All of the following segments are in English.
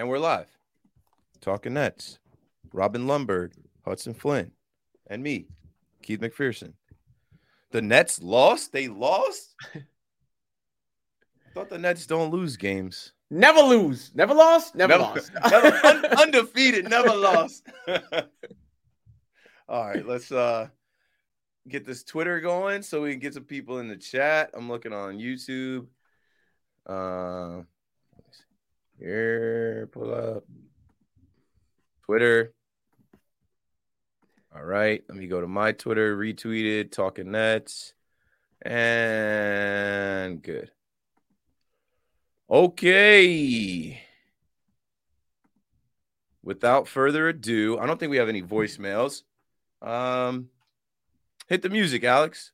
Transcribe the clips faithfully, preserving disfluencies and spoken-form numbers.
And we're live. Talking Nets. Robin Lundberg, Hudson Flynn, and me, Keith McPherson. The Nets lost? They lost? I thought the Nets don't lose games. Never lose. Never lost? Never, never lost. Never, un- undefeated. Never lost. All right, let's uh, get this Twitter going so we can get some people in the chat. I'm looking on YouTube. Uh, here, pull up Twitter. All right, let me go to my Twitter, retweeted, Talking Nets, and good. Okay. Without further ado, I don't think we have any voicemails. Um, hit the music, Alex.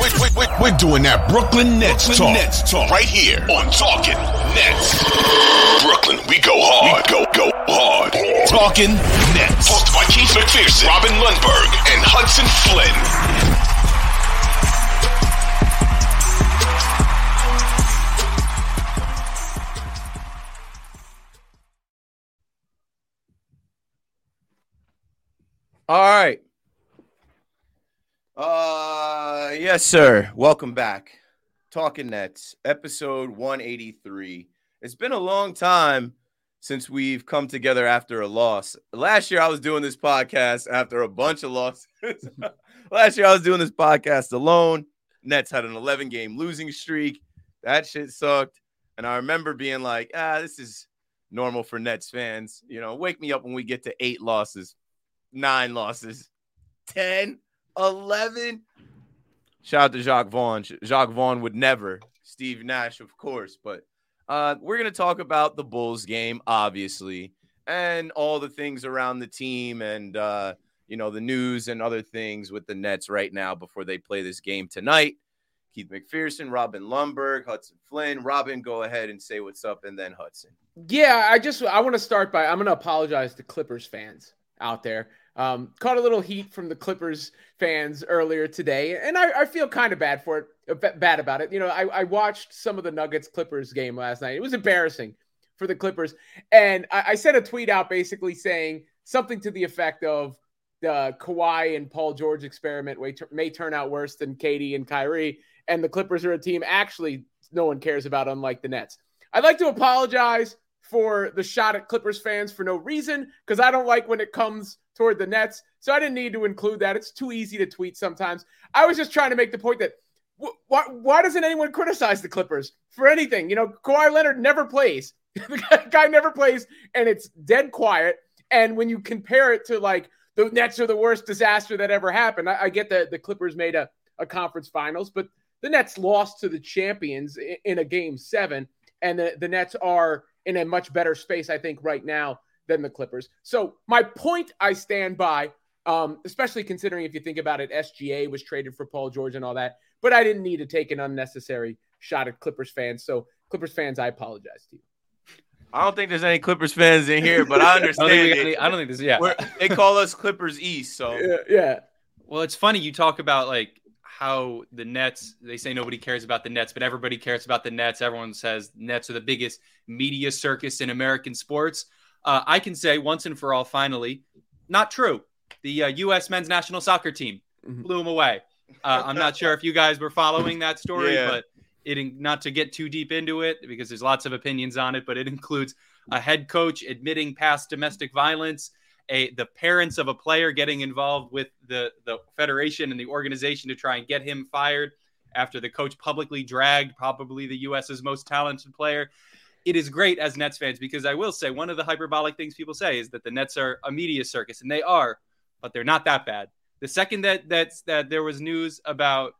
We're, we're, we're doing that Brooklyn Nets Brooklyn talk. Nets talk right here on Talking Nets. Brooklyn, we go hard. We go, go hard. Talking Nets. Talked by Keith McPherson, Robin Lundberg, and Hudson Flynn. All right. Uh, yes, sir. Welcome back. Talking Nets, episode one eighty-three. It's been a long time since we've come together after a loss. Last year, I was doing this podcast after a bunch of losses. Last year, I was doing this podcast alone. Nets had an eleven-game losing streak. That shit sucked. And I remember being like, ah, this is normal for Nets fans. You know, wake me up when we get to eight losses. Nine losses, ten, eleven. Shout out to Jacques Vaughn. Jacques Vaughn would never. Steve Nash, of course. But uh, we're going to talk about the Bulls game, obviously, and all the things around the team and, uh, you know, the news and other things with the Nets right now before they play this game tonight. Keith McPherson, Robin Lundberg, Hudson Flynn. Robin, go ahead and say what's up, and then Hudson. Yeah, I just I want to start by I'm going to apologize to Clippers fans out there. Um, caught a little heat from the Clippers fans earlier today, and I, I feel kind of bad for it, bad about it. You know, I, I watched some of the Nuggets Clippers game last night. It was embarrassing for the Clippers, and I, I sent a tweet out basically saying something to the effect of the Kawhi and Paul George experiment may turn out worse than K D and Kyrie, and the Clippers are a team actually no one cares about, unlike the Nets. I'd like to apologize for the shot at Clippers fans for no reason, because I don't like when it comes toward the Nets. So I didn't need to include that. It's too easy to tweet sometimes. I was just trying to make the point that wh- wh- why doesn't anyone criticize the Clippers for anything? You know, Kawhi Leonard never plays. The guy never plays, and it's dead quiet. And when you compare it to, like, the Nets are the worst disaster that ever happened, I, I get that the Clippers made a-, a conference finals, but the Nets lost to the champions in, in a game seven, and the, the Nets are – in a much better space, I think, right now than the Clippers. So my point I stand by, um, especially considering if you think about it, S G A was traded for Paul George and all that, but I didn't need to take an unnecessary shot at Clippers fans. So Clippers fans, I apologize to you. I don't think there's any Clippers fans in here, but I understand. I don't think, it. I don't think there's, yeah. We're, they call us Clippers East, so. Yeah, yeah. Well, it's funny you talk about, like, how the Nets, they say nobody cares about the Nets, but everybody cares about the Nets. Everyone says Nets are the biggest media circus in American sports. Uh, I can say once and for all, finally, not true. The uh, U S men's national soccer team blew them away. Uh, I'm not sure if you guys were following that story, yeah. but it not to get too deep into it because there's lots of opinions on it, but it includes a head coach admitting past domestic violence, A, the parents of a player getting involved with the, the federation and the organization to try and get him fired after the coach publicly dragged probably the U S's most talented player. It is great as Nets fans, because I will say one of the hyperbolic things people say is that the Nets are a media circus, and they are, but they're not that bad. The second that that's, that there was news about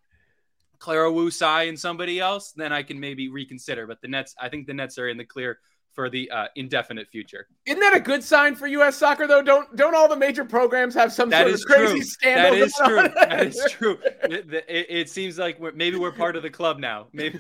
Clara Wu Tsai and somebody else, then I can maybe reconsider. But the Nets, I think the Nets are in the clear for the uh, indefinite future. Isn't that a good sign for U S soccer, though? Don't don't all the major programs have some that sort of crazy true. Scandal? That is true. On? That is true. It, it, it seems like we're, maybe we're part of the club now. Maybe.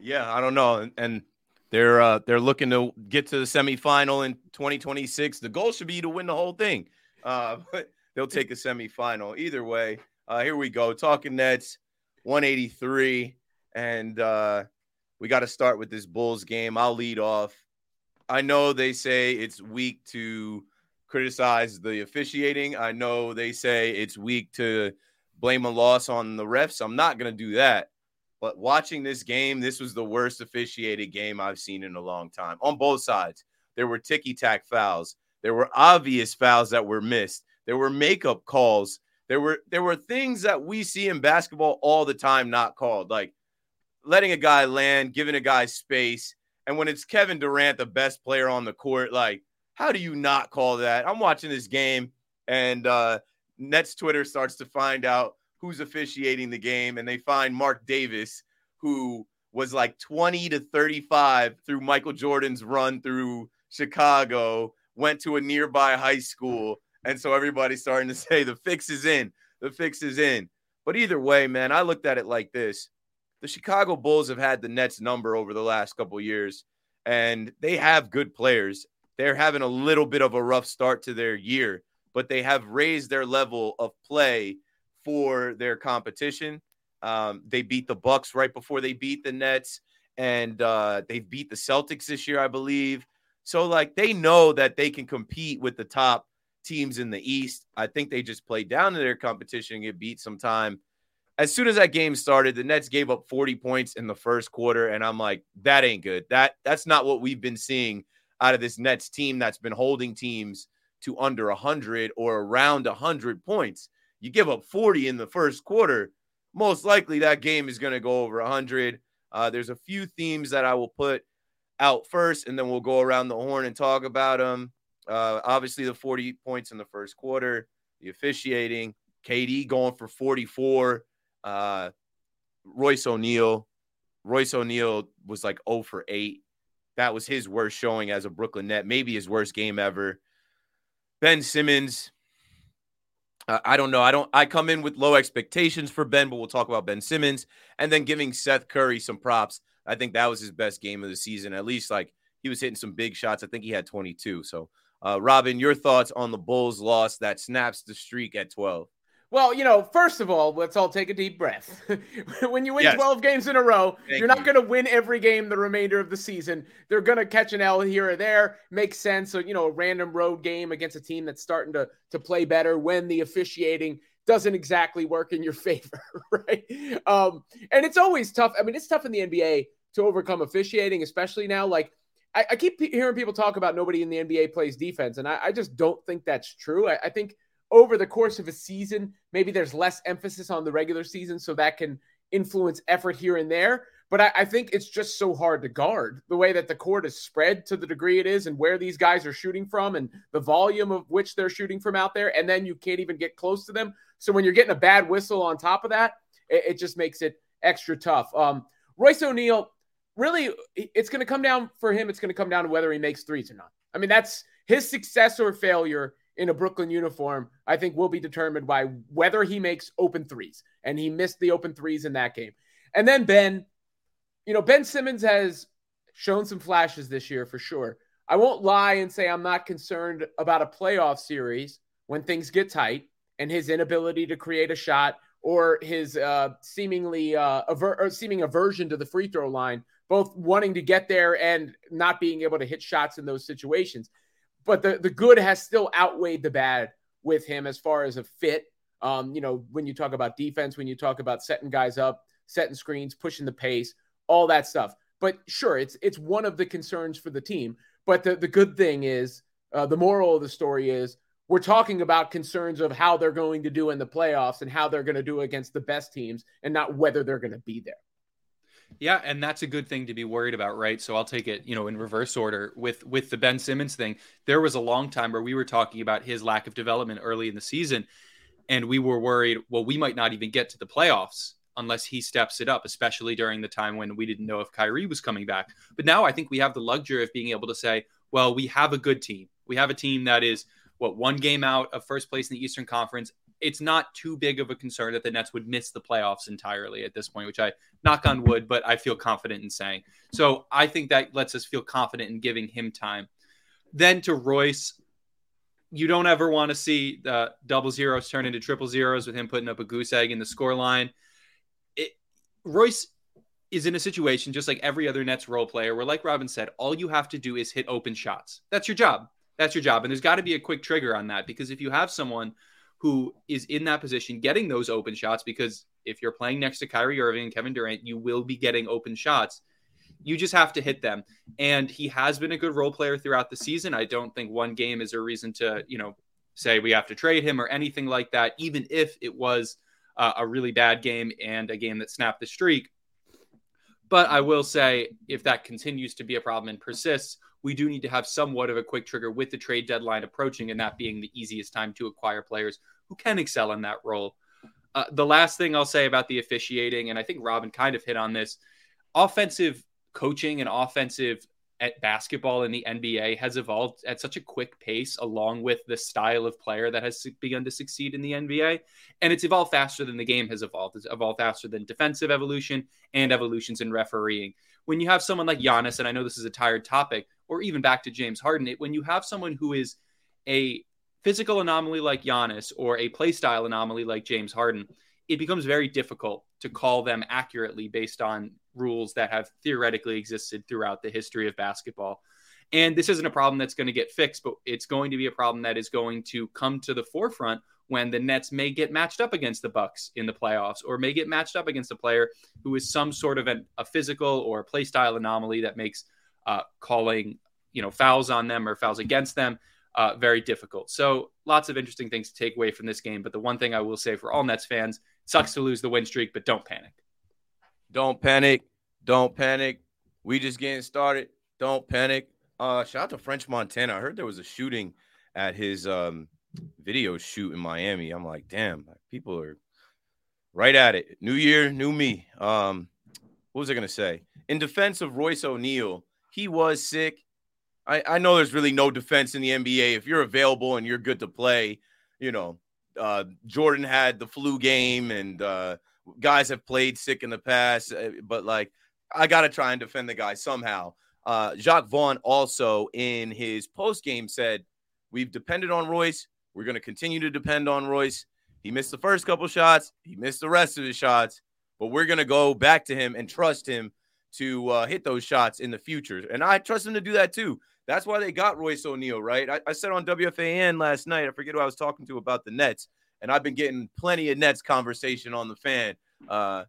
Yeah, I don't know. And, and they're uh, they're looking to get to the semifinal in twenty twenty-six. The goal should be to win the whole thing. Uh, but they'll take a semifinal. Either way, uh, here we go. Talking Nets, one eighty-three. And... Uh, we got to start with this Bulls game. I'll lead off. I know they say it's weak to criticize the officiating. I know they say it's weak to blame a loss on the refs. I'm not going to do that. But watching this game, this was the worst officiated game I've seen in a long time on both sides. There were ticky-tack fouls. There were obvious fouls that were missed. There were makeup calls. There were there were things that we see in basketball all the time not called, like letting a guy land, giving a guy space. And when it's Kevin Durant, the best player on the court, like, how do you not call that? I'm watching this game, and uh, Nets Twitter starts to find out who's officiating the game, and they find Mark Davis, who was like twenty to thirty-five through Michael Jordan's run through Chicago, went to a nearby high school, and so everybody's starting to say the fix is in, the fix is in. But either way, man, I looked at it like this. The Chicago Bulls have had the Nets number over the last couple of years, and they have good players. They're having a little bit of a rough start to their year, but they have raised their level of play for their competition. Um, they beat the Bucks right before they beat the Nets, and uh, they beat the Celtics this year, I believe. So, like, they know that they can compete with the top teams in the East. I think they just play down to their competition and get beat sometime. As soon as that game started, the Nets gave up forty points in the first quarter, and I'm like, that ain't good. That That's not what we've been seeing out of this Nets team that's been holding teams to under one hundred or around one hundred points. You give up forty in the first quarter, most likely that game is going to go over one hundred. Uh, there's a few themes that I will put out first, and then we'll go around the horn and talk about them. Uh, obviously, the forty points in the first quarter, the officiating, K D going for forty-four, uh, Royce O'Neale. Royce O'Neale was like zero for eight. That was his worst showing as a Brooklyn Net, maybe his worst game ever. Ben Simmons. Uh, I don't know. I don't. I come in with low expectations for Ben, but we'll talk about Ben Simmons. And then giving Seth Curry some props. I think that was his best game of the season. At least, like, he was hitting some big shots. I think he had twenty-two. So, uh, Robin, your thoughts on the Bulls' loss that snaps the streak at twelve? Well, you know, first of all, let's all take a deep breath. When you win yes. twelve games in a row, Thank you're not you. going to win every game the remainder of the season. They're going to catch an L here or there. Makes sense. So, you know, a random road game against a team that's starting to, to play better when the officiating doesn't exactly work in your favor, right? Um, and it's always tough. I mean, it's tough in the N B A to overcome officiating, especially now. Like, I, I keep hearing people talk about nobody in the N B A plays defense, and I, I just don't think that's true. I, I think – over the course of a season, maybe there's less emphasis on the regular season, so that can influence effort here and there. But I, I think it's just so hard to guard the way that the court is spread to the degree it is and where these guys are shooting from and the volume of which they're shooting from out there. And then you can't even get close to them. So when you're getting a bad whistle on top of that, it, it just makes it extra tough. Um, Royce O'Neale, really, it's going to come down for him. It's going to come down to whether he makes threes or not. I mean, that's his success or failure in a Brooklyn uniform, I think will be determined by whether he makes open threes. And he missed the open threes in that game. And then Ben, you know, Ben Simmons has shown some flashes this year for sure. I won't lie and say I'm not concerned about a playoff series when things get tight and his inability to create a shot or his uh, seemingly uh, aver- or seeming aversion to the free throw line, both wanting to get there and not being able to hit shots in those situations. But the, the good has still outweighed the bad with him as far as a fit. Um, you know, when you talk about defense, when you talk about setting guys up, setting screens, pushing the pace, all that stuff. But sure, it's it's one of the concerns for the team. But the, the good thing is, uh, the moral of the story is, we're talking about concerns of how they're going to do in the playoffs and how they're going to do against the best teams and not whether they're going to be there. Yeah, and that's a good thing to be worried about, right? So I'll take it, you know, in reverse order with with the Ben Simmons thing. There was a long time where we were talking about his lack of development early in the season, and we were worried, well, we might not even get to the playoffs unless he steps it up, especially during the time when we didn't know if Kyrie was coming back. But now I think we have the luxury of being able to say, well, we have a good team. We have a team that is, what, one game out of first place in the Eastern Conference. It's not too big of a concern that the Nets would miss the playoffs entirely at this point, which I knock on wood, but I feel confident in saying. So I think that lets us feel confident in giving him time. Then to Royce, you don't ever want to see the double zeros turn into triple zeros with him putting up a goose egg in the scoreline. Royce is in a situation just like every other Nets role player where, like Robin said, all you have to do is hit open shots. That's your job. That's your job. And there's got to be a quick trigger on that, because if you have someone who is in that position getting those open shots, because if you're playing next to Kyrie Irving and Kevin Durant, you will be getting open shots. You just have to hit them. And he has been a good role player throughout the season. I don't think one game is a reason to, you know, say we have to trade him or anything like that, even if it was uh, a really bad game and a game that snapped the streak. But I will say, if that continues to be a problem and persists, we do need to have somewhat of a quick trigger with the trade deadline approaching, and that being the easiest time to acquire players who can excel in that role. Uh, the last thing I'll say about the officiating, and I think Robin kind of hit on this, offensive coaching and offensive at basketball in the N B A has evolved at such a quick pace, along with the style of player that has begun to succeed in the N B A. And it's evolved faster than the game has evolved. It's evolved faster than defensive evolution and evolutions in refereeing. When you have someone like Giannis, and I know this is a tired topic, or even back to James Harden, it, when you have someone who is a physical anomaly like Giannis or a play style anomaly like James Harden, it becomes very difficult to call them accurately based on rules that have theoretically existed throughout the history of basketball. And this isn't a problem that's going to get fixed, but it's going to be a problem that is going to come to the forefront when the Nets may get matched up against the Bucks in the playoffs, or may get matched up against a player who is some sort of an, a physical or play style anomaly that makes Uh, calling, you know, fouls on them or fouls against them, uh, very difficult. So lots of interesting things to take away from this game. But the one thing I will say for all Nets fans, sucks to lose the win streak, but don't panic. Don't panic. Don't panic. We just getting started. Don't panic. Uh, shout out to French Montana. I heard there was a shooting at his um, video shoot in Miami. I'm like, damn, people are right at it. New year, new me. Um, what was I going to say? In defense of Royce O'Neale, he was sick. I, I know there's really no defense in the N B A. If you're available and you're good to play, you know, uh, Jordan had the flu game, and uh, guys have played sick in the past. But, like, I got to try and defend the guy somehow. Uh, Jacques Vaughn also in his postgame said, we've depended on Royce. We're going to continue to depend on Royce. He missed the first couple shots. He missed the rest of his shots. But we're going to go back to him and trust him to uh, hit those shots in the future. And I trust him to do that too. That's why they got Royce O'Neale, right? I, I said on W F A N last night, I forget who I was talking to about the Nets, and I've been getting plenty of Nets conversation on the fan. Uh,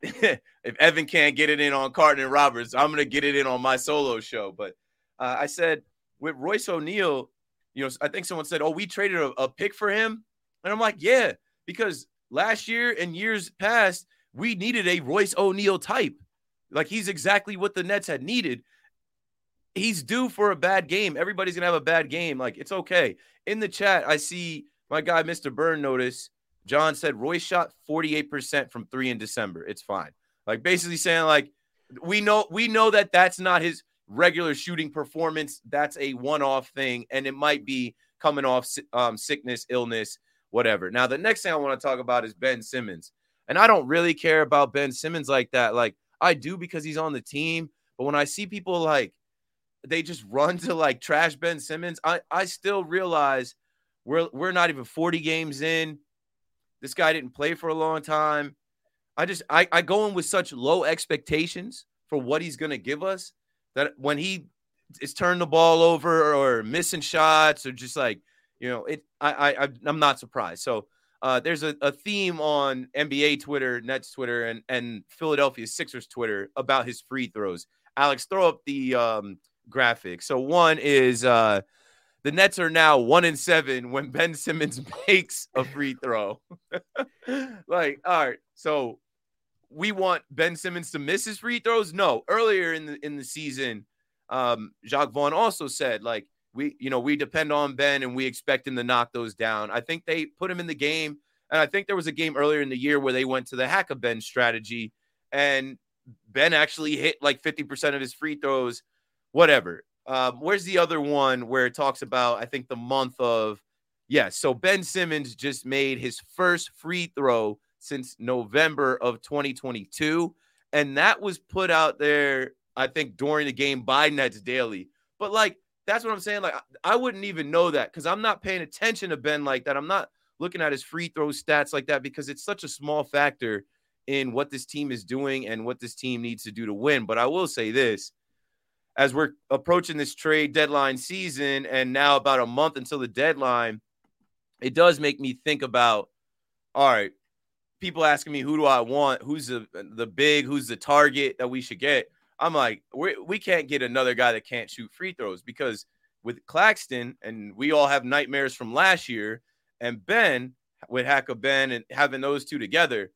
if Evan can't get it in on Carton and Roberts, I'm going to get it in on my solo show. But uh, I said with Royce O'Neale, you know, I think someone said, oh, we traded a, a pick for him. And I'm like, yeah, because last year and years past, we needed a Royce O'Neale type. Like, he's exactly what the Nets had needed. He's due for a bad game. Everybody's going to have a bad game. Like, it's okay. In the chat, I see my guy, Mister Byrne, notice. John said Royce shot forty-eight percent from three in December. It's fine. Like, basically saying, like, we know we know that that's not his regular shooting performance. That's a one-off thing, and it might be coming off um, sickness, illness, whatever. Now, the next thing I want to talk about is Ben Simmons. And I don't really care about Ben Simmons like that. Like, I do, because he's on the team. But when I see people like they just run to like trash Ben Simmons, I, I still realize we're we're not even forty games in. This guy didn't play for a long time. I just I, I go in with such low expectations for what he's gonna give us that when he is turning the ball over or missing shots or just like, you know, it I I I'm not surprised. So Uh, there's a, a theme on N B A Twitter, Nets Twitter, and, and Philadelphia Sixers Twitter about his free throws. Alex, throw up the um, graphic. So one is uh, the Nets are now one and seven when Ben Simmons makes a free throw. Like, all right, so we want Ben Simmons to miss his free throws? No. Earlier in the in the season, um, Jacques Vaughn also said, like, We, you know, we depend on Ben and we expect him to knock those down. I think they put him in the game. And I think there was a game earlier in the year where they went to the hack a Ben strategy and Ben actually hit like fifty percent of his free throws, whatever. Uh, where's the other one where it talks about, I think the month of, yeah. So Ben Simmons just made his first free throw since November of twenty twenty-two. And that was put out there, I think, during the game by Nets Daily. But like, that's what I'm saying. Like, I wouldn't even know that because I'm not paying attention to Ben like that. I'm not looking at his free throw stats like that because it's such a small factor in what this team is doing and what this team needs to do to win. But I will say this, as we're approaching this trade deadline season and now about a month until the deadline, it does make me think about, all right, people asking me, who do I want? Who's the, the big, who's the target that we should get? I'm like, we we can't get another guy that can't shoot free throws, because with Claxton, and we all have nightmares from last year, and Ben, with Haka Ben and having those two together,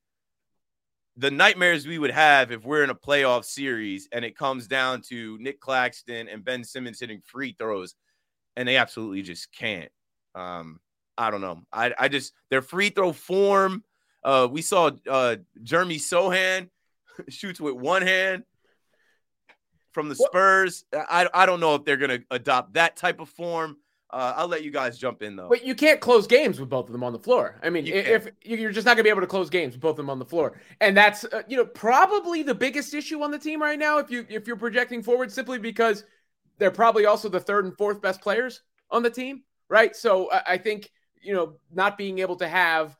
the nightmares we would have if we're in a playoff series and it comes down to Nick Claxton and Ben Simmons hitting free throws, and they absolutely just can't. Um, I don't know. I, I just – their free throw form, uh, we saw uh, Jeremy Sohan shoots with one hand from the Spurs. I, I don't know if they're going to adopt that type of form. Uh, I'll let you guys jump in, though. But you can't close games with both of them on the floor. I mean, you if you're just not going to be able to close games with both of them on the floor. And that's, uh, you know, probably the biggest issue on the team right now if, you, if you're projecting forward, simply because they're probably also the third and fourth best players on the team, right? So uh, I think, you know, not being able to have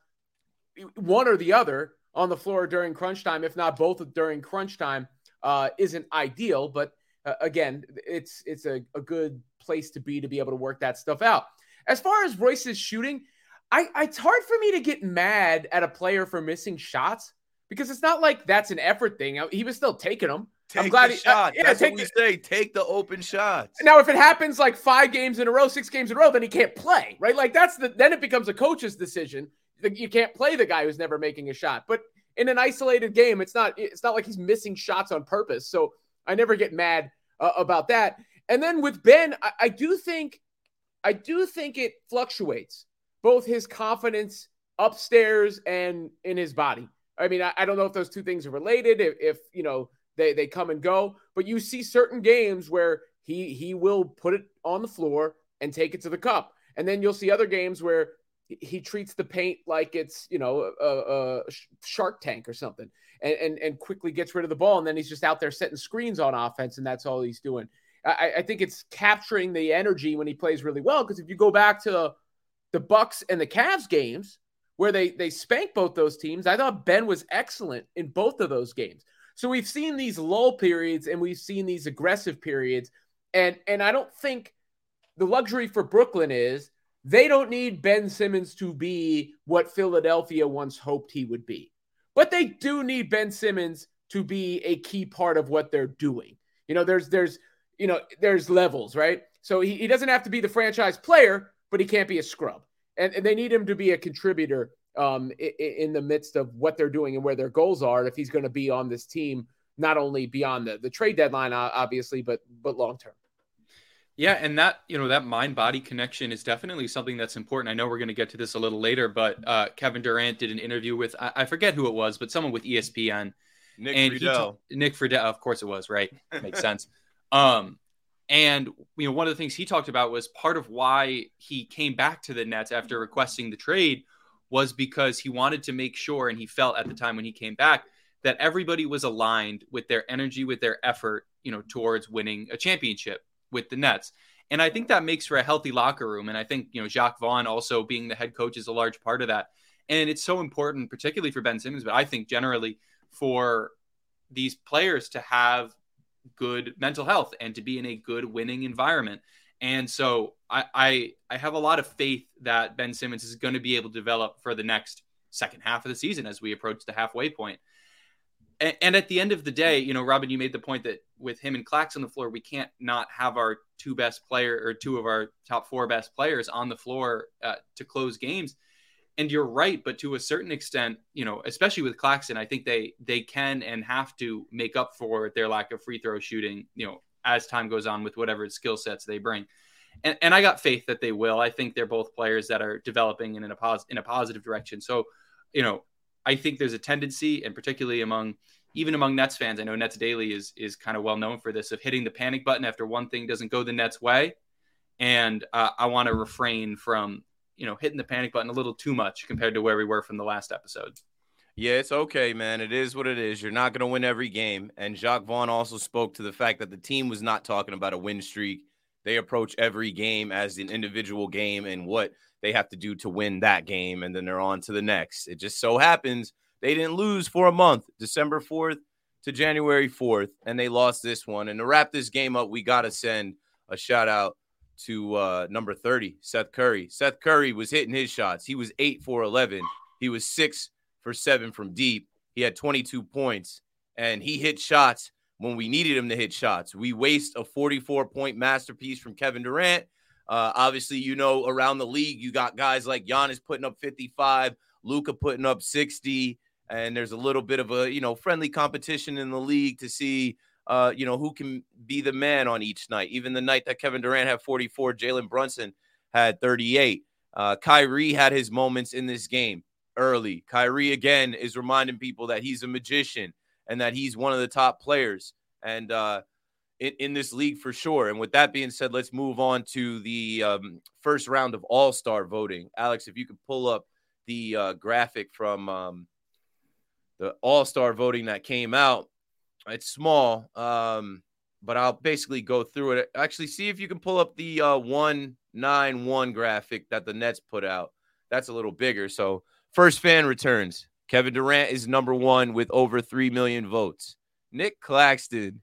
one or the other on the floor during crunch time, if not both during crunch time, uh, isn't ideal. But uh, again, it's it's a, a good place to be to be able to work that stuff out. As far as Royce's shooting, I, I it's hard for me to get mad at a player for missing shots, because it's not like that's an effort thing. He was still taking them. Take I'm glad the he, shot. Uh, yeah, that's take what we the, say. Take the open shots. Now, if it happens like five games in a row, six games in a row, then he can't play, right? Like that's the then it becomes a coach's decision. You can't play the guy who's never making a shot. But in an isolated game, it's not it's not like he's missing shots on purpose. So I never get mad uh, about that. And then with Ben, I, I do think, I do think it fluctuates, both his confidence upstairs and in his body. I mean, I, I don't know if those two things are related, if, if you know they, they come and go. But you see certain games where he he will put it on the floor and take it to the cup, and then you'll see other games where he treats the paint like it's, you know, a, a Shark Tank or something, and, and and quickly gets rid of the ball, and then he's just out there setting screens on offense, and that's all he's doing. I, I think it's capturing the energy when he plays really well, because if you go back to the Bucks and the Cavs games where they, they spanked both those teams, I thought Ben was excellent in both of those games. So we've seen these lull periods and we've seen these aggressive periods. And, and I don't think the luxury for Brooklyn is they don't need Ben Simmons to be what Philadelphia once hoped he would be. But they do need Ben Simmons to be a key part of what they're doing. You know, there's there's – you know, there's levels, right? So he, he doesn't have to be the franchise player, but he can't be a scrub. And, and they need him to be a contributor um, in, in the midst of what they're doing and where their goals are, if he's going to be on this team, not only beyond the, the trade deadline, obviously, but but long-term. Yeah, and that, you know, that mind-body connection is definitely something that's important. I know we're going to get to this a little later, but uh, Kevin Durant did an interview with, I, I forget who it was, but someone with E S P N. Nick and Friedel. T- Nick Friedel, of course it was, right? Makes sense. Um, and, you know, one of the things he talked about was part of why he came back to the Nets after requesting the trade was because he wanted to make sure, and he felt at the time when he came back, that everybody was aligned with their energy, with their effort, you know, towards winning a championship with the Nets. And I think that makes for a healthy locker room. And I think, you know, Jacques Vaughn also being the head coach is a large part of that. And it's so important, particularly for Ben Simmons, but I think generally for these players to have good mental health and to be in a good winning environment. And so I, I, I have a lot of faith that Ben Simmons is going to be able to develop for the next second half of the season as we approach the halfway point. And, and at the end of the day, you know, Robin, you made the point that with him and Clax on the floor, we can't not have our two best player or two of our top four best players on the floor uh, to close games. And you're right, but to a certain extent, you know, especially with Claxton, I think they they can and have to make up for their lack of free throw shooting, you know, as time goes on with whatever skill sets they bring. And, and I got faith that they will. I think they're both players that are developing in, in, a, pos- in a positive direction. So, you know, I think there's a tendency, and particularly among, even among Nets fans, I know Nets Daily is is kind of well known for this, of hitting the panic button after one thing doesn't go the Nets way. And uh, I want to refrain from, you know, hitting the panic button a little too much compared to where we were from the last episode. Yeah, it's okay, man. It is what it is. You're not going to win every game. And Jacques Vaughn also spoke to the fact that the team was not talking about a win streak. They approach every game as an individual game and what they have to do to win that game. And then they're on to the next. It just so happens They didn't lose for a month, December fourth to January fourth, and they lost this one. And to wrap this game up, we got to send a shout-out to uh, number thirty, Seth Curry. Seth Curry was hitting his shots. He was eight for eleven. He was six for seven from deep. He had twenty-two points, and he hit shots when we needed him to hit shots. We waste a forty-four-point masterpiece from Kevin Durant. Uh, obviously, you know, around the league, you got guys like Giannis putting up fifty-five, Luka putting up sixty, and there's a little bit of a, you know, friendly competition in the league to see, uh, you know, who can be the man on each night. Even the night that Kevin Durant had forty-four, Jalen Brunson had thirty-eight. Uh, Kyrie had his moments in this game early. Kyrie, again, is reminding people that he's a magician and that he's one of the top players and uh, in, in this league for sure. And with that being said, let's move on to the um, first round of All-Star voting. Alex, if you could pull up the uh, graphic from um, the All-Star voting that came out. It's small, um, but I'll basically go through it. Actually, see if you can pull up the uh, one nine one graphic that the Nets put out. That's a little bigger. So first fan returns. Kevin Durant is number one with over three million votes. Nick Claxton.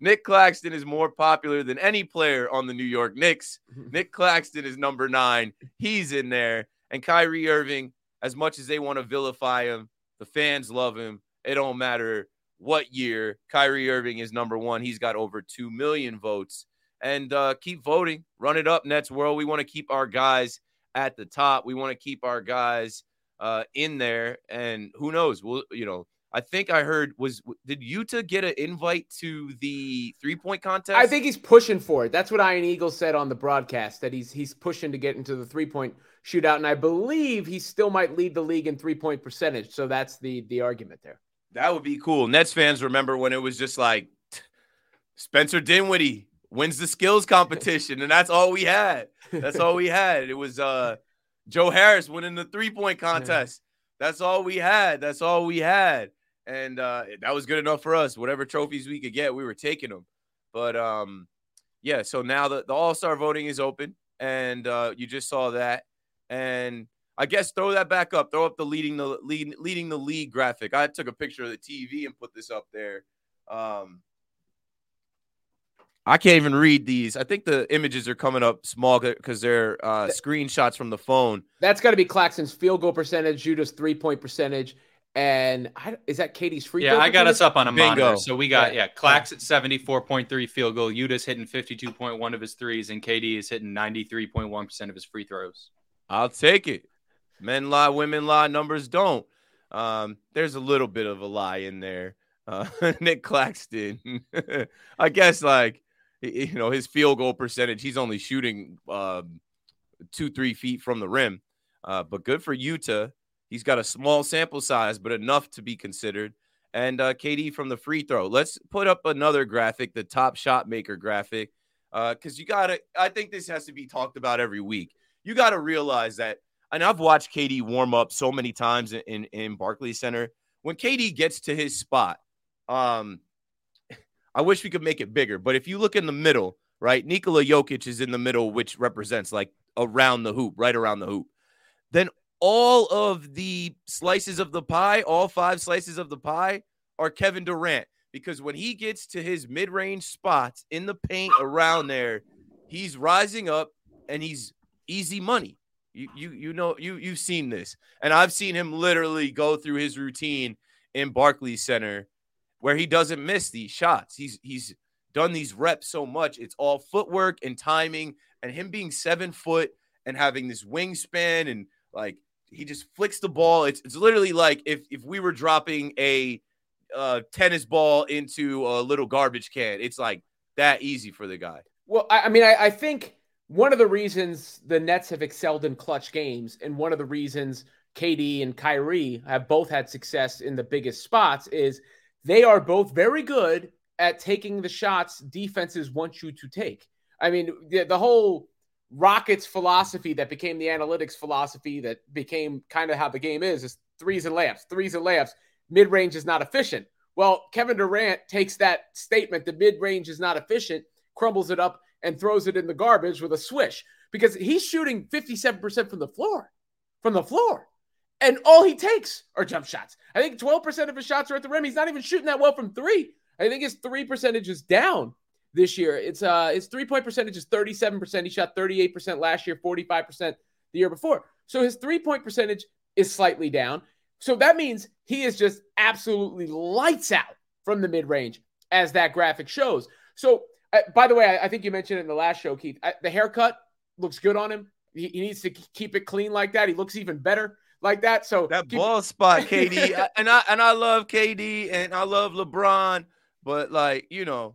Nick Claxton is more popular than any player on the New York Knicks. Nick Claxton is number nine. He's in there. And Kyrie Irving, as much as they want to vilify him, the fans love him. It don't matter what year. Kyrie Irving is number one. He's got over two million votes. And uh, keep voting. Run it up, Nets World. We want to keep our guys at the top. We want to keep our guys uh, in there. And who knows? We'll, you know, I think I heard was did Yuta get an invite to the three-point contest? I think he's pushing for it. That's what Ian Eagle said on the broadcast, that he's he's pushing to get into the three-point shootout, and I believe he still might lead the league in three-point percentage. So that's the the argument there. That would be cool. Nets fans remember when it was just like Spencer Dinwiddie wins the skills competition, and that's all we had. That's all we had. It was uh, Joe Harris winning the three-point contest. That's all we had. That's all we had. And uh, that was good enough for us. Whatever trophies we could get, we were taking them. But, um, yeah, so now the, the All-Star voting is open, and uh, you just saw that. And I guess throw that back up. Throw up the leading the lead, leading the league graphic. I took a picture of the T V and put this up there. Um, I can't even read these. I think the images are coming up small because they're uh, screenshots from the phone. That's got to be Claxton's field goal percentage, Juta's three-point percentage. And I, is that Katie's free? Yeah, I got us up on a Bingo. monitor. So we got, yeah, yeah Clax at seventy-four point three field goal. Yuta's hitting fifty-two point one of his threes, and K D is hitting ninety-three point one percent of his free throws. I'll take it. Men lie, women lie, numbers don't. Um, there's a little bit of a lie in there. Uh, Nick Claxton, I guess, like, you know, his field goal percentage, he's only shooting uh, two, three feet from the rim. Uh, but good for Yuta. He's got a small sample size, but enough to be considered. And uh, K D from the free throw. Let's put up another graphic, the top shot maker graphic, because uh, you got to – I think this has to be talked about every week. You got to realize that – and I've watched K D warm up so many times in, in, in Barclays Center. When K D gets to his spot, um, I wish we could make it bigger. But if you look in the middle, right, Nikola Jokic is in the middle, which represents like around the hoop, right around the hoop. Then – all of the slices of the pie, all five slices of the pie are Kevin Durant, because when he gets to his mid-range spots in the paint around there, he's rising up and he's easy money. You you you know, you, you've seen this. And I've seen him literally go through his routine in Barclays Center where he doesn't miss these shots. He's he's done these reps so much. It's all footwork and timing and him being seven foot and having this wingspan and like, he just flicks the ball. It's it's literally like if, if we were dropping a uh, tennis ball into a little garbage can. It's like that easy for the guy. Well, I, I mean, I, I think one of the reasons the Nets have excelled in clutch games and one of the reasons K D and Kyrie have both had success in the biggest spots is they are both very good at taking the shots defenses want you to take. I mean, the, the whole Rockets philosophy that became the analytics philosophy that became kind of how the game is, is threes and layups, threes and layups. Mid-range is not efficient. Well, Kevin Durant takes that statement, the mid-range is not efficient, crumbles it up and throws it in the garbage with a swish because he's shooting fifty-seven percent from the floor, from the floor. And all he takes are jump shots. I think twelve percent of his shots are at the rim. He's not even shooting that well from three. I think his three percentage is down this year. It's uh, his three-point percentage is thirty-seven percent. He shot thirty-eight percent last year, forty-five percent the year before. So his three-point percentage is slightly down. So that means he is just absolutely lights out from the mid-range, as that graphic shows. So, uh, by the way, I, I think you mentioned in the last show, Keith, I, the haircut looks good on him. He, he needs to keep it clean like that. He looks even better like that. So that ball spot, K D, I, and I and I love K D and I love LeBron, but like you know,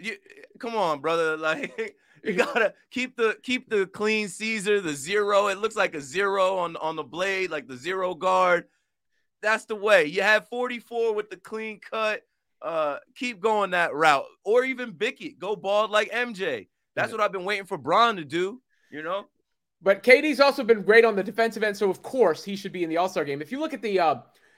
you come on, brother, like you gotta keep the keep the clean Caesar, the zero. It looks like a zero on on the blade, like the zero guard. That's the way. You have forty-four with the clean cut. Uh, keep going that route, or even Bicky, go bald like M J. That's yeah. what I've been waiting for Bron to do, you know. But K D's also been great on the defensive end, so of course he should be in the All-Star game. If you look at the, uh,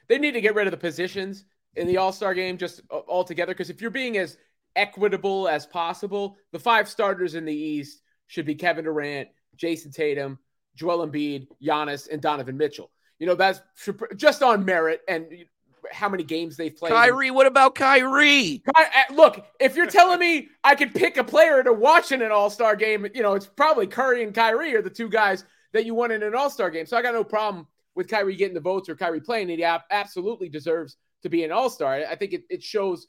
they need to get rid of the positions in the All-Star game just altogether, because if you're being as equitable as possible, the five starters in the East should be Kevin Durant, Jason Tatum, Joel Embiid, Giannis, and Donovan Mitchell. You know, that's just on merit and how many games they've played. Kyrie, what about Kyrie? Ky- Look, if you're telling me I could pick a player to watch in an All-Star game, you know, it's probably Curry and Kyrie are the two guys that you want in an All-Star game. So I got no problem with Kyrie getting the votes or Kyrie playing. He absolutely deserves to be an All-Star. I think it, it shows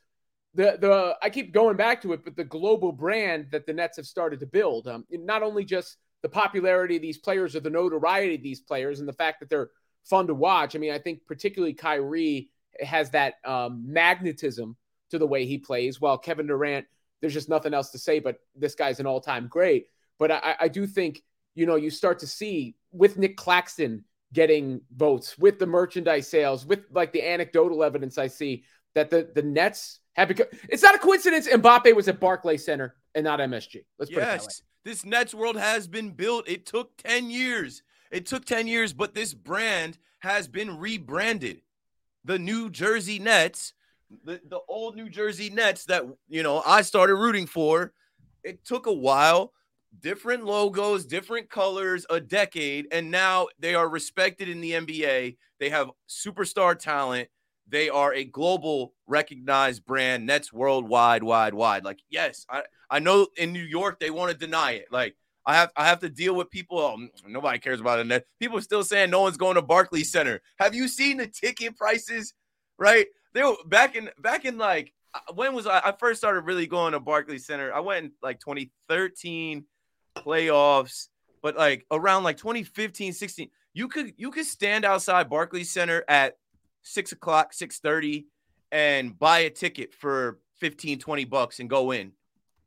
the, the, I keep going back to it, but the global brand that the Nets have started to build, um, not only just the popularity of these players or the notoriety of these players and the fact that they're fun to watch. I mean, I think particularly Kyrie has that um, magnetism to the way he plays, while Kevin Durant, there's just nothing else to say, but this guy's an all-time great. But I, I do think, you know, you start to see with Nick Claxton getting votes, with the merchandise sales, with like the anecdotal evidence I see that the, the Nets have become, it's not a coincidence Mbappe was at Barclays Center and not M S G. Let's put yes, it that way. This Nets world has been built. It took ten years. It took ten years, but this brand has been rebranded. The New Jersey Nets, the, the old New Jersey Nets that, you know, I started rooting for, it took a while, different logos, different colors, a decade, and now they are respected in the N B A. They have superstar talent. They are a global recognized brand, Nets worldwide, wide, wide. Like, yes, I, I know in New York they want to deny it. Like, I have I have to deal with people. Oh, nobody cares about the Nets. People are still saying no one's going to Barclays Center. Have you seen the ticket prices? Right? They were back in back in like when was I, I first started really going to Barclays Center? I went in like twenty thirteen playoffs, but like around like twenty fifteen, sixteen, you could you could stand outside Barclays Center at six o'clock, six thirty, and buy a ticket for fifteen, twenty bucks and go in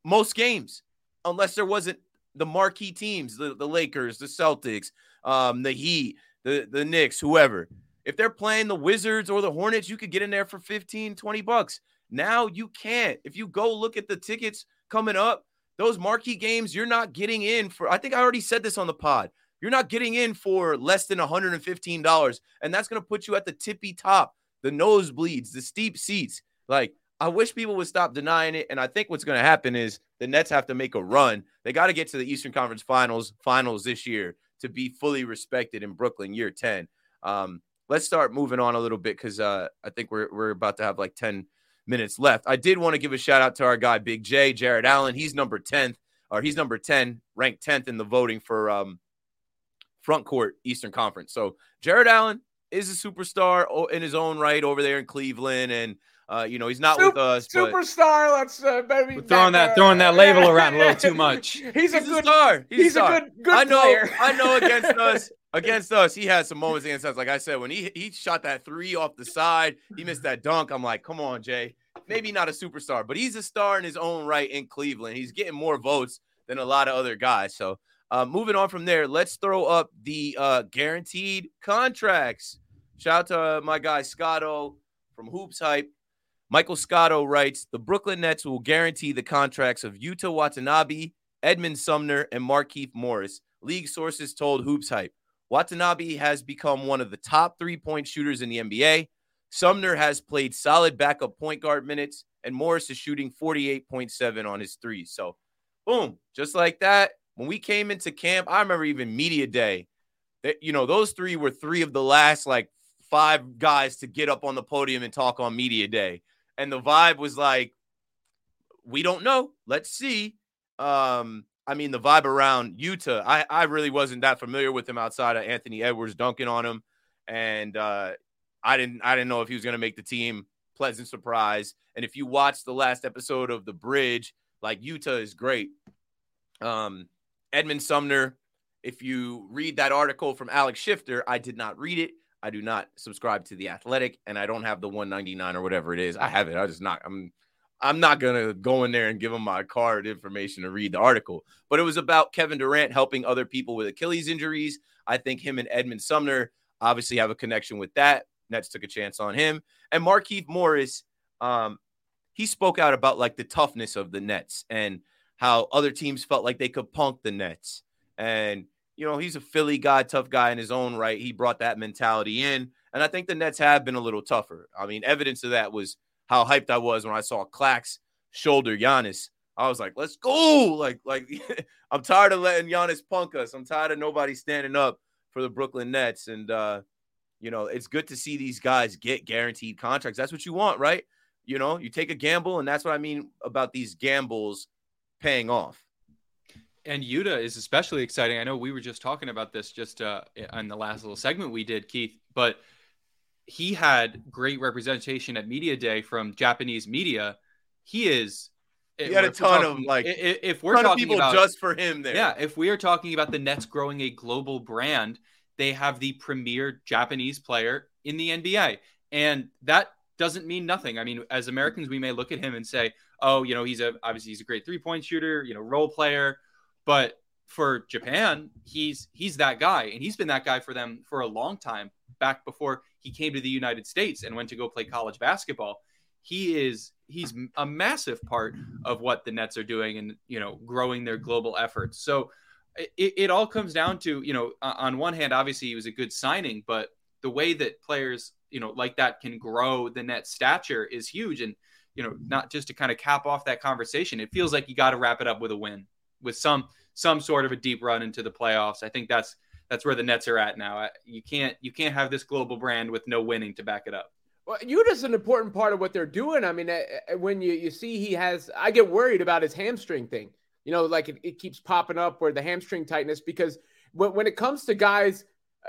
most games, unless there wasn't. The marquee teams, the, the Lakers, the Celtics, um, the Heat, the, the Knicks, whoever. If they're playing the Wizards or the Hornets, you could get in there for fifteen, twenty bucks. Now you can't. If you go look at the tickets coming up, those marquee games, you're not getting in for, I think I already said this on the pod, you're not getting in for less than one hundred fifteen dollars. And that's going to put you at the tippy top, the nosebleeds, the steep seats. Like, I wish people would stop denying it, and I think what's going to happen is the Nets have to make a run. They got to get to the Eastern Conference Finals finals this year to be fully respected in Brooklyn, year ten. Um, let's start moving on a little bit because uh, I think we're we're about to have like ten minutes left. I did want to give a shout out to our guy Big J, Jared Allen. He's number tenth, or he's number ten, ranked tenth in the voting for um, front court Eastern Conference. So Jared Allen is a superstar in his own right over there in Cleveland, and Uh, you know, he's not Super, with us. Superstar, but let's uh, maybe throwing that, that throwing that label around a little too much. he's, he's a good star. He's, he's a, star. a good good I know, player. I know against us, against us, he had some moments against us. Like I said, when he he shot that three off the side, he missed that dunk. I'm like, come on, Jay. Maybe not a superstar, but he's a star in his own right in Cleveland. He's getting more votes than a lot of other guys. So uh, moving on from there, let's throw up the uh, guaranteed contracts. Shout out to my guy Scotto from Hoops Hype. Michael Scotto writes, the Brooklyn Nets will guarantee the contracts of Yuta Watanabe, Edmund Sumner, and Markeith Morris. League sources told Hoops Hype. Watanabe has become one of the top three-point shooters in the N B A. Sumner has played solid backup point guard minutes, and Morris is shooting forty-eight point seven on his threes. So, boom, just like that. When we came into camp, I remember even media day, They, you know, those three were three of the last like five guys to get up on the podium and talk on media day. And the vibe was like, we don't know. Let's see. Um, I mean, the vibe around Yuta, I, I really wasn't that familiar with him outside of Anthony Edwards dunking on him. And uh, I didn't I didn't know if he was going to make the team. Pleasant surprise. And if you watch the last episode of The Bridge, like Yuta is great. Um, Edmund Sumner, if you read that article from Alex Shifter, I did not read it. I do not subscribe to The Athletic, and I don't have the one ninety-nine or whatever it is. I have it. I just not. I'm I'm not going to go in there and give them my card information to read the article. But it was about Kevin Durant helping other people with Achilles injuries. I think him and Edmund Sumner obviously have a connection with that. Nets took a chance on him. And Markeith Morris, um, he spoke out about like the toughness of the Nets and how other teams felt like they could punk the Nets. And, you know, he's a Philly guy, tough guy in his own right. He brought that mentality in. And I think the Nets have been a little tougher. I mean, evidence of that was how hyped I was when I saw Clax shoulder Giannis. I was like, let's go. Like, like I'm tired of letting Giannis punk us. I'm tired of nobody standing up for the Brooklyn Nets. And, uh, you know, it's good to see these guys get guaranteed contracts. That's what you want, right? You know, you take a gamble, and that's what I mean about these gambles paying off. And Yuta is especially exciting. I know we were just talking about this just uh, in the last little segment we did, Keith, but he had great representation at Media Day from Japanese media. He is. He had a ton talking, of like, if we're talking people about just for him there. Yeah. If we are talking about the Nets growing a global brand, they have the premier Japanese player in the N B A. And that doesn't mean nothing. I mean, as Americans, we may look at him and say, oh, you know, he's a, obviously he's a great three point shooter, you know, role player. But for Japan, he's he's that guy, and he's been that guy for them for a long time, back before he came to the United States and went to go play college basketball. He is he's a massive part of what the Nets are doing and, you know, growing their global efforts. So it, it all comes down to, you know, on one hand, obviously he was a good signing, but the way that players, you know, like that can grow the Nets stature is huge. And, you know, not just to kind of cap off that conversation, it feels like you got to wrap it up with a win, with some some sort of a deep run into the playoffs. I think that's that's where the Nets are at now. You can't you can't have this global brand with no winning to back it up. Well, Yuta's an important part of what they're doing. I mean, when you, you see he has – I get worried about his hamstring thing. You know, like it, it keeps popping up where the hamstring tightness, because when, when it comes to guys,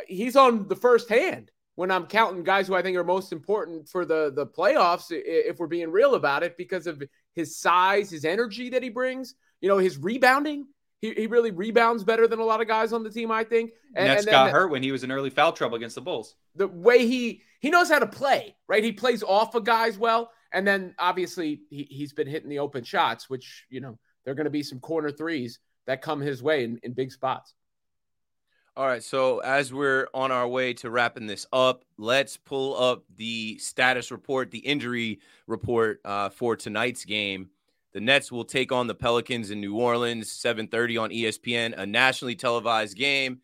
he's on the first hand when I'm counting guys who I think are most important for the, the playoffs, if we're being real about it, because of his size, his energy that he brings, you know, his rebounding. He, he really rebounds better than a lot of guys on the team, I think. And, Nets and got hurt when he was in early foul trouble against the Bulls. The way he he knows how to play, right? He plays off of guys well. And then, obviously, he, he's been hitting the open shots, which, you know, there are going to be some corner threes that come his way in, in big spots. All right, so as we're on our way to wrapping this up, let's pull up the status report, the injury report uh, for tonight's game. The Nets will take on the Pelicans in New Orleans, seven thirty on E S P N, a nationally televised game.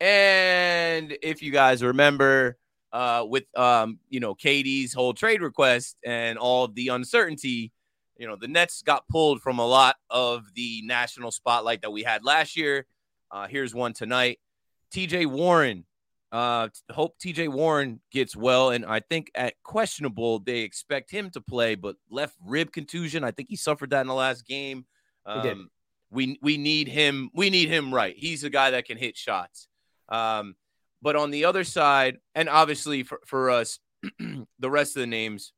And if you guys remember, uh, with um, you know, K D's whole trade request and all of the uncertainty, you know, the Nets got pulled from a lot of the national spotlight that we had last year. Uh, here's one tonight. T J Warren, uh, hope T J Warren gets well, and I think at questionable they expect him to play, but left rib contusion. I think he suffered that in the last game. Um, he did. We we need him. We need him right. He's a guy that can hit shots. Um, but on the other side, and obviously for for us, the rest of the names: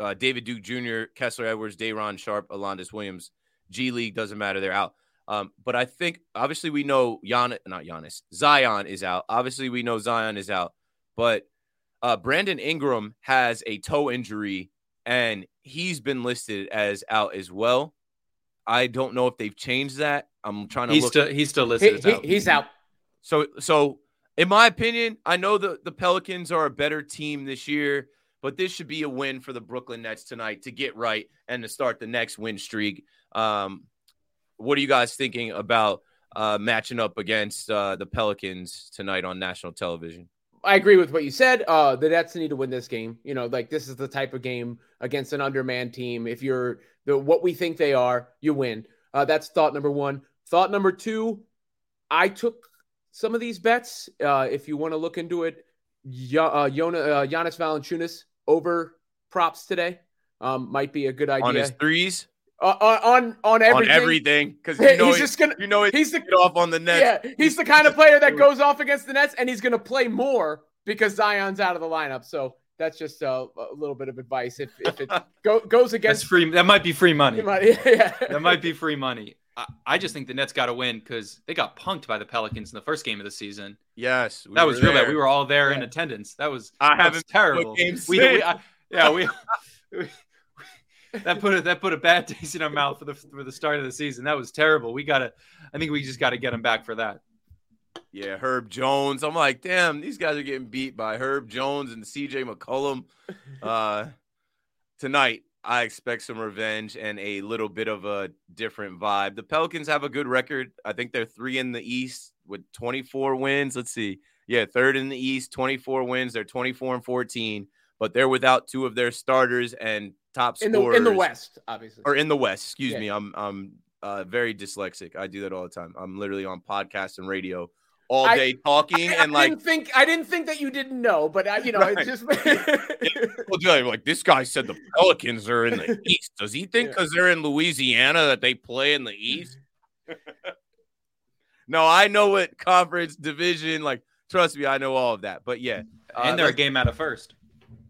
uh, David Duke Junior, Kessler Edwards, Day'Ron Sharp, Alondis Williams. G League doesn't matter. They're out. Um, but I think, obviously, we know Gian, not Giannis, Zion is out. Obviously, we know Zion is out. But uh, Brandon Ingram has a toe injury, and he's been listed as out as well. I don't know if they've changed that. I'm trying to he's look. Still, he's still listed he, as he, out. He's out. So, so in my opinion, I know the, the Pelicans are a better team this year, but this should be a win for the Brooklyn Nets tonight to get right and to start the next win streak. Um What are you guys thinking about uh, matching up against uh, the Pelicans tonight on national television? I agree with what you said. Uh, the Nets need to win this game. You know, like this is the type of game against an undermanned team. If you're the, what we think they are, you win. Uh, that's thought number one. Thought number two, I took some of these bets. Uh, if you want to look into it, y- uh, Yona, uh, Giannis Valanciunas over props today um, might be a good idea. On his threes? Uh, on on everything. On everything. Because you know he's, he's just gonna, you know he's the, off on the Nets. Yeah, he's, he's the kind of player that goes off against the Nets, and he's going to play more because Zion's out of the lineup. So that's just a, a little bit of advice. If, if it go, goes against... That's free. That might be free money. money. Yeah. That might be free money. I, I just think the Nets got to win because they got punked by the Pelicans in the first game of the season. Yes. We that was there. real bad. We were all there yeah. in attendance. That was, I that was terrible. We, we, I, yeah, we... we that put a, that put a bad taste in our mouth for the for the start of the season. That was terrible. We gotta, I think we just gotta get him back for that. Yeah, Herb Jones. I'm like, damn, these guys are getting beat by Herb Jones and C J McCollum. Uh, tonight, I expect some revenge and a little bit of a different vibe. The Pelicans have a good record. I think they're three in the East with twenty-four wins. Let's see, yeah, third in the East, twenty-four wins. They're twenty-four and fourteen, but they're without two of their starters and top in the in the West, obviously, or in the West. Excuse yeah. me, I'm I'm uh, very dyslexic. I do that all the time. I'm literally on podcasts and radio all day I, talking I, I and I like. Didn't think I didn't think that you didn't know, but I, you know, right. It's just yeah, like this guy said the Pelicans are in the East. Does he think because yeah. they're in Louisiana that they play in the East? No, I know what conference division. Like, trust me, I know all of that. But yeah, uh, and they're a game out of first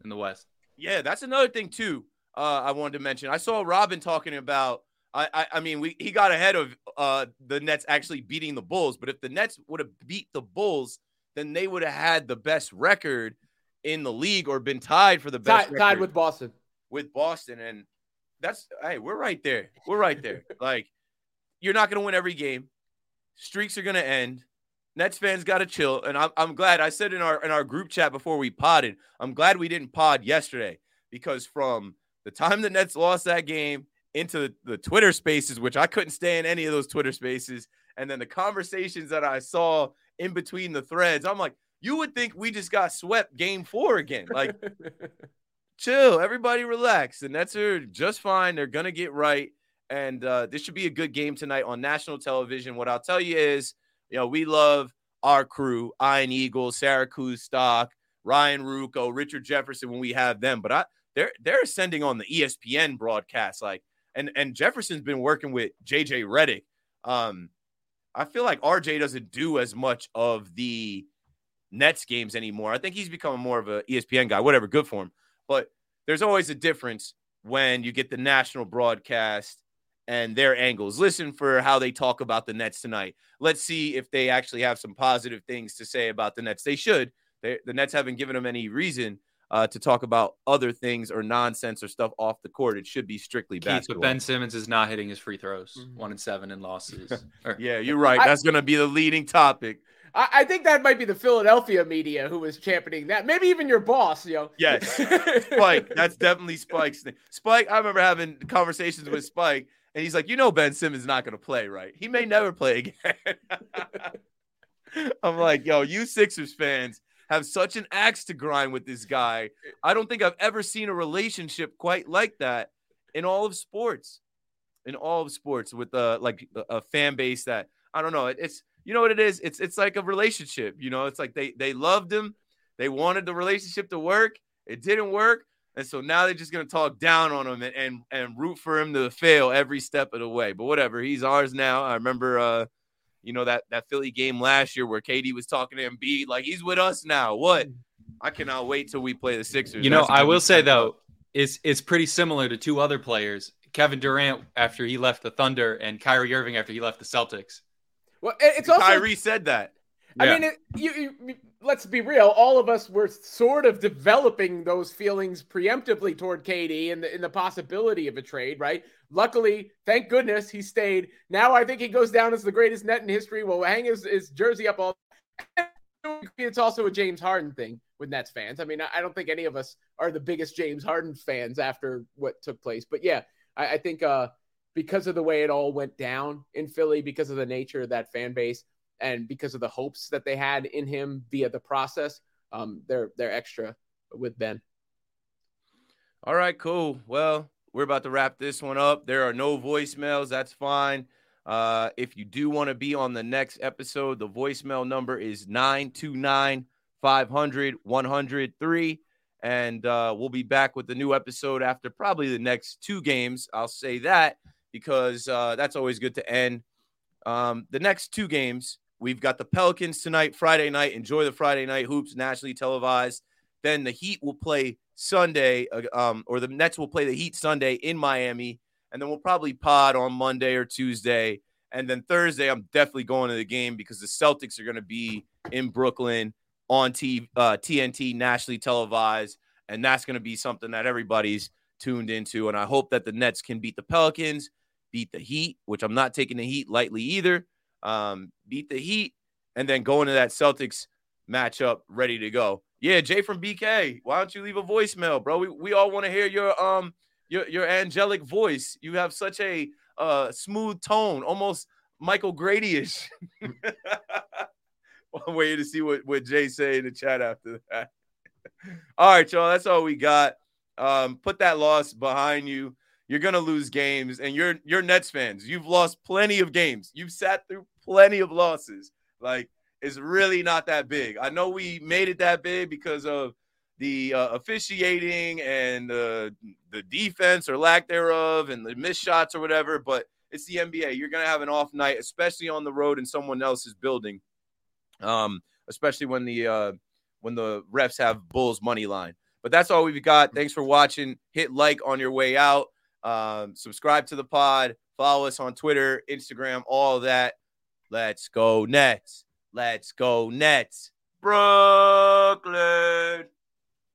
in the West. Yeah, that's another thing too. Uh, I wanted to mention, I saw Robin talking about, I I, I mean, we he got ahead of uh, the Nets actually beating the Bulls. But if the Nets would have beat the Bulls, then they would have had the best record in the league or been tied for the best tied, record. Tied with Boston. With Boston. And that's, hey, we're right there. We're right there. Like, you're not going to win every game. Streaks are going to end. Nets fans got to chill. And I'm, I'm glad, I said in our in our group chat before we podded, I'm glad we didn't pod yesterday because from the time the Nets lost that game into the, the Twitter spaces, which I couldn't stay in any of those Twitter spaces, and then the conversations that I saw in between the threads, I'm like, you would think we just got swept game four again. Like, chill, everybody relax. The Nets are just fine. They're going to get right. And uh, this should be a good game tonight on national television. What I'll tell you is, you know, we love our crew, Ian Eagle, Sarah Kustak, Ryan Rucco, Richard Jefferson when we have them. But I They're they're ascending on the E S P N broadcast, like and, and Jefferson's been working with J J Redick. Um, I feel like R J doesn't do as much of the Nets games anymore. I think he's becoming more of an E S P N guy. Whatever, good for him. But there's always a difference when you get the national broadcast and their angles. Listen for how they talk about the Nets tonight. Let's see if they actually have some positive things to say about the Nets. They should. They, the Nets haven't given them any reason Uh, to talk about other things or nonsense or stuff off the court. It should be strictly basketball. Keith, but Ben Simmons is not hitting his free throws. Mm-hmm. One and seven in losses. Yeah, you're right. That's going to be the leading topic. I, I think that might be the Philadelphia media who was championing that. Maybe even your boss, you know. Yes. Spike. That's definitely Spike's thing. Spike, I remember having conversations with Spike, and he's like, you know Ben Simmons is not going to play, right? He may never play again. I'm like, yo, you Sixers fans have such an axe to grind with this guy. I don't think I've ever seen a relationship quite like that in all of sports, in all of sports with uh, like a, a fan base that, I don't know. It, it's, you know what it is? It's, it's like a relationship, you know, it's like they, they loved him. They wanted the relationship to work. It didn't work. And so now they're just going to talk down on him and, and, and root for him to fail every step of the way, but whatever, he's ours now. I remember, uh, You know, that, that Philly game last year where K D was talking to Embiid, like, he's with us now. What? I cannot wait till we play the Sixers. You know, I will say, though, it's, it's pretty similar to two other players, Kevin Durant after he left the Thunder and Kyrie Irving after he left the Celtics. Well, it's also Kyrie said that. I yeah. mean, it, you, you, let's be real. All of us were sort of developing those feelings preemptively toward K D and the, and the possibility of a trade, right? Luckily, thank goodness he stayed. Now I think he goes down as the greatest Net in history. We'll hang his, his jersey up all – it's also a James Harden thing with Nets fans. I mean, I don't think any of us are the biggest James Harden fans after what took place. But, yeah, I, I think uh, because of the way it all went down in Philly, because of the nature of that fan base, and because of the hopes that they had in him via the process, um, they're they're extra with Ben. All right, cool. Well, we're about to wrap this one up. There are no voicemails. That's fine. Uh, if you do want to be on the next episode, the voicemail number is nine two nine, five hundred, one oh three. And uh, we'll be back with the new episode after probably the next two games. I'll say that because uh, that's always good to end. Um, the next two games, we've got the Pelicans tonight, Friday night. Enjoy the Friday night hoops, nationally televised. Then the Heat will play Sunday, um, or the Nets will play the Heat Sunday in Miami. And then we'll probably pod on Monday or Tuesday. And then Thursday, I'm definitely going to the game because the Celtics are going to be in Brooklyn on T- uh, T N T, nationally televised. And that's going to be something that everybody's tuned into. And I hope that the Nets can beat the Pelicans, beat the Heat, which I'm not taking the Heat lightly either. Um, beat the Heat, and then go into that Celtics matchup ready to go. Yeah, Jay from B K, why don't you leave a voicemail, bro? We we all want to hear your um your your angelic voice. You have such a uh smooth tone, almost Michael Grady-ish. I'm waiting to see what, what Jay say in the chat after that. All right, y'all, that's all we got. Um, put that loss behind you. You're gonna lose games, and you're you're Nets fans. You've lost plenty of games. You've sat through plenty of losses. Like, it's really not that big. I know we made it that big because of the uh, officiating and the uh, the defense or lack thereof, and the missed shots or whatever. But it's the N B A. You're gonna have an off night, especially on the road in someone else's building. Um, especially when the uh, when the refs have Bulls money line. But that's all we've got. Thanks for watching. Hit like on your way out. Um, subscribe to the pod, follow us on Twitter, Instagram, all that. Let's go Nets. Let's go Nets. Brooklyn.